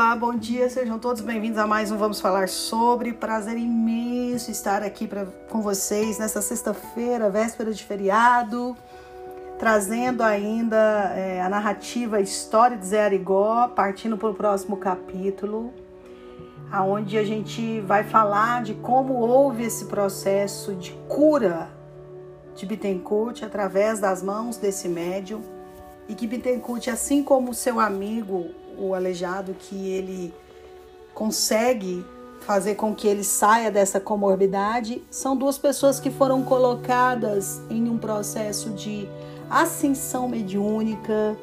Olá, bom dia, sejam todos bem-vindos a mais um Vamos Falar Sobre. Prazer imenso estar aqui com vocês nessa sexta-feira, véspera de feriado, trazendo ainda a narrativa, a história de Zé Arigó, partindo para o próximo capítulo, onde a gente vai falar de como houve esse processo de cura de Bittencourt através das mãos desse médium, e que Bittencourt, assim como seu amigo, o aleijado, que ele consegue fazer com que ele saia dessa comorbidade, são duas pessoas que foram colocadas em um processo de ascensão mediúnica,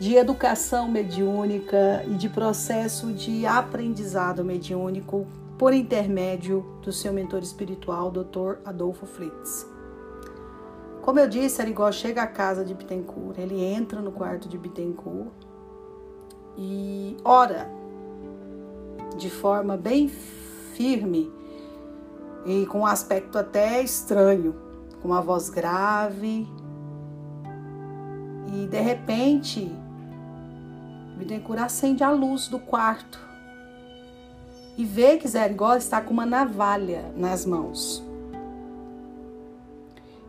de educação mediúnica e de processo de aprendizado mediúnico por intermédio do seu mentor espiritual, Dr. Adolfo Fritz. Como eu disse, Arigó chega à casa de Bittencourt, ele entra no quarto de Bittencourt e ora de forma bem firme e com um aspecto até estranho, com uma voz grave. E de repente, Bittencourt acende a luz do quarto e vê que Zé Arigó está com uma navalha nas mãos,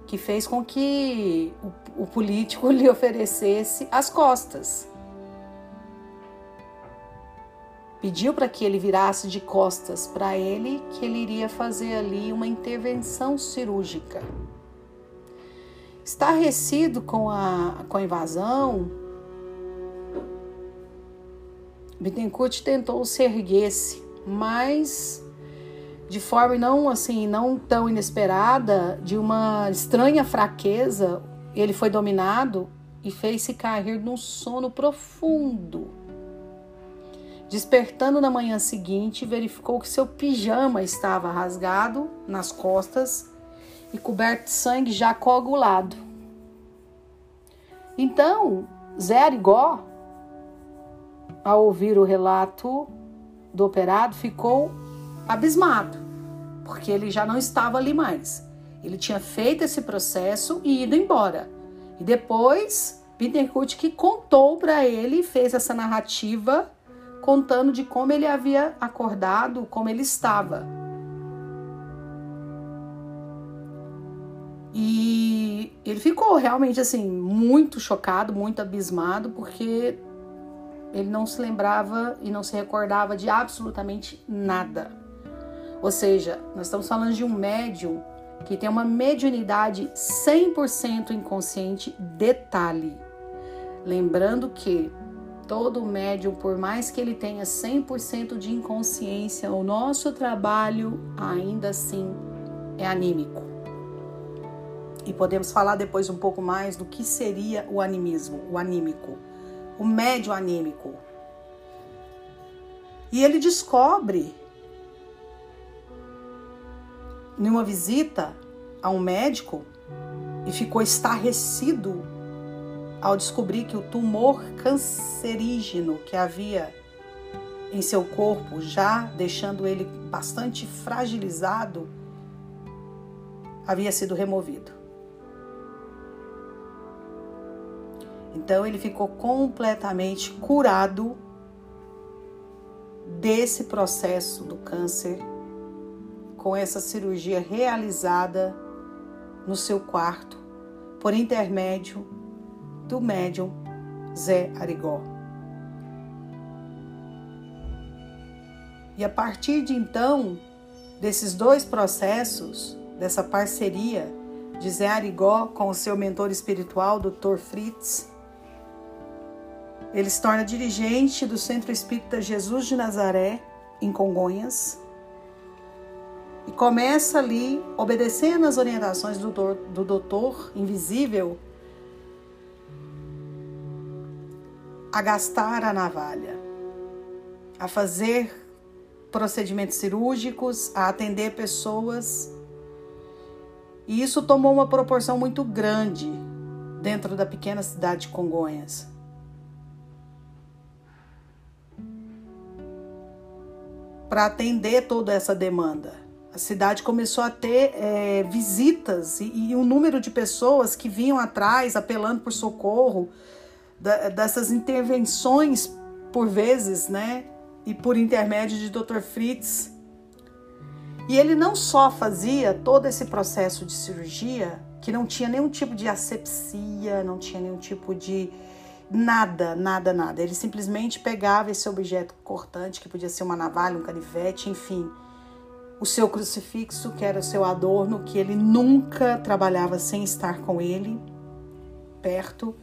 que fez com que o político lhe oferecesse as costas. Pediu para que ele virasse de costas para ele, que ele iria fazer ali uma intervenção cirúrgica. Estarrecido com a invasão, Bittencourt tentou se erguer-se, mas de forma não tão inesperada, de uma estranha fraqueza, ele foi dominado e fez-se cair num sono profundo. Despertando na manhã seguinte, verificou que seu pijama estava rasgado nas costas e coberto de sangue já coagulado. Então, Zé Arigó, ao ouvir o relato do operado, ficou abismado, porque ele já não estava ali mais. Ele tinha feito esse processo e ido embora. E depois, Bittencourt que contou para ele, fez essa narrativa, contando de como ele havia acordado, como ele estava. E ele ficou realmente muito chocado, muito abismado, porque ele não se lembrava e não se recordava de absolutamente nada. Ou seja, nós estamos falando de um médium que tem uma mediunidade 100% inconsciente, detalhe. Lembrando que todo médium, por mais que ele tenha 100% de inconsciência, o nosso trabalho ainda assim é anímico. E podemos falar depois um pouco mais do que seria o animismo, o anímico, o médium anímico. E ele descobre, numa visita a um médico, e ficou estarrecido ao descobrir que o tumor cancerígeno que havia em seu corpo, já deixando ele bastante fragilizado, havia sido removido. Então ele ficou completamente curado desse processo do câncer, com essa cirurgia realizada no seu quarto, por intermédio do médium Zé Arigó. E a partir de então, desses dois processos, dessa parceria de Zé Arigó com o seu mentor espiritual, Dr. Fritz, ele se torna dirigente do Centro Espírita Jesus de Nazaré, em Congonhas, e começa ali, obedecendo as orientações do doutor invisível, a gastar a navalha, a fazer procedimentos cirúrgicos, a atender pessoas. E isso tomou uma proporção muito grande dentro da pequena cidade de Congonhas. Para atender toda essa demanda, a cidade começou a ter visitas e um número de pessoas que vinham atrás apelando por socorro dessas intervenções, por vezes, né, e por intermédio de Dr. Fritz. E ele não só fazia todo esse processo de cirurgia, que não tinha nenhum tipo de asepsia, não tinha nenhum tipo de nada. Ele simplesmente pegava esse objeto cortante, que podia ser uma navalha, um canivete, enfim, o seu crucifixo, que era o seu adorno, que ele nunca trabalhava sem estar com ele perto,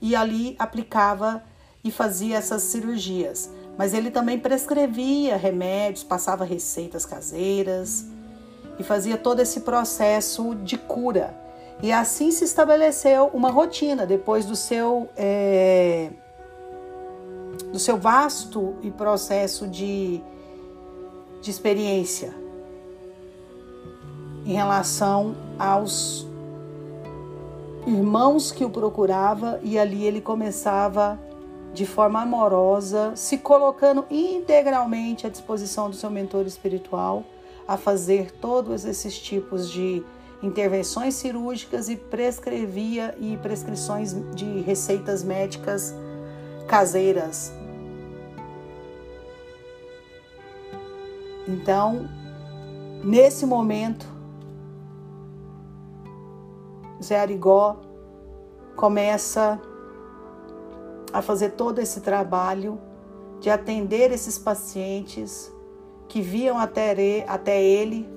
e ali aplicava e fazia essas cirurgias. Mas ele também prescrevia remédios, passava receitas caseiras e fazia todo esse processo de cura. E assim se estabeleceu uma rotina. Depois do seu vasto e processo de experiência em relação aos irmãos que o procurava, e ali ele começava de forma amorosa, se colocando integralmente à disposição do seu mentor espiritual a fazer todos esses tipos de intervenções cirúrgicas e prescrevia e prescrições de receitas médicas caseiras. Então, nesse momento, Zé Arigó começa a fazer todo esse trabalho de atender esses pacientes que vinham até ele,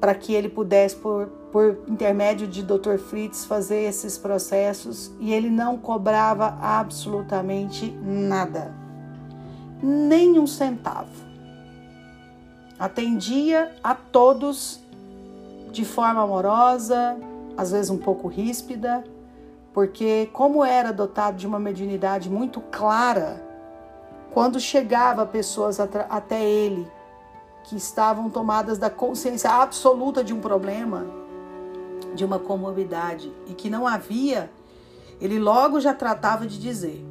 para que ele pudesse, por intermédio de Dr. Fritz, fazer esses processos, e ele não cobrava absolutamente nada, nem um centavo. Atendia a todos de forma amorosa, às vezes um pouco ríspida, porque como era dotado de uma mediunidade muito clara, quando chegava pessoas até ele que estavam tomadas da consciência absoluta de um problema, de uma comorbidade, e que não havia, ele logo já tratava de dizer: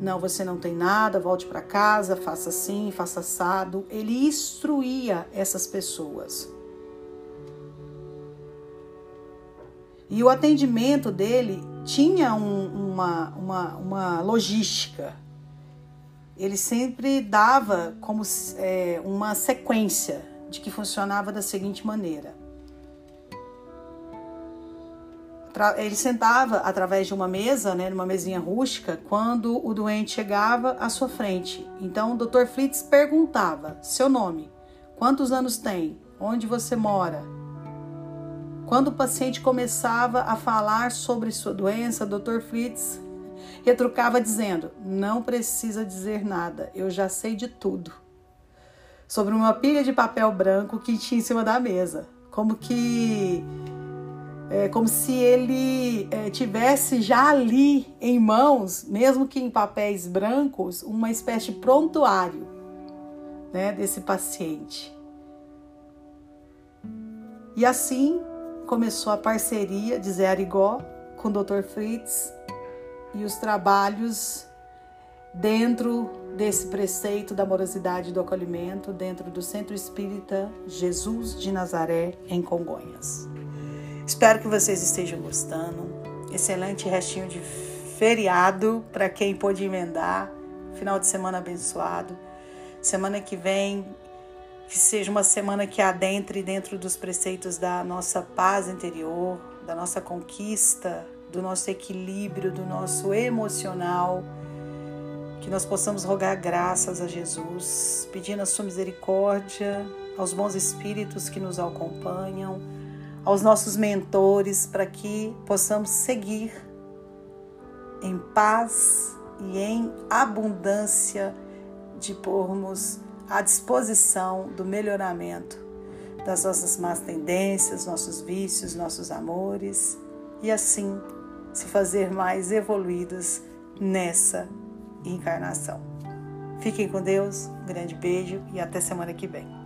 não, você não tem nada, volte para casa, faça assim, faça assado. Ele instruía essas pessoas. E o atendimento dele tinha uma logística. Ele sempre dava como uma sequência de que funcionava da seguinte maneira. Ele sentava através de uma mesa, né, numa mesinha rústica, quando o doente chegava à sua frente. Então, o Dr. Fritz perguntava: seu nome, quantos anos tem, onde você mora? Quando o paciente começava a falar sobre sua doença, Dr. Fritz retrucava dizendo: não precisa dizer nada, eu já sei de tudo. Sobre uma pilha de papel branco que tinha em cima da mesa. Como se ele tivesse já ali em mãos, mesmo que em papéis brancos, uma espécie de prontuário, né, desse paciente. E assim começou a parceria de Zé Arigó com o Dr. Fritz e os trabalhos dentro desse preceito da amorosidade e do acolhimento dentro do Centro Espírita Jesus de Nazaré, em Congonhas. Espero que vocês estejam gostando. Excelente restinho de feriado para quem pôde emendar. Final de semana abençoado. Semana que vem, que seja uma semana que adentre dentro dos preceitos da nossa paz interior, da nossa conquista, do nosso equilíbrio, do nosso emocional. Que nós possamos rogar graças a Jesus, pedindo a sua misericórdia, aos bons espíritos que nos acompanham, aos nossos mentores, para que possamos seguir em paz e em abundância de pormos à disposição do melhoramento das nossas más tendências, nossos vícios, nossos amores, e assim se fazer mais evoluídos nessa encarnação. Fiquem com Deus, um grande beijo e até semana que vem.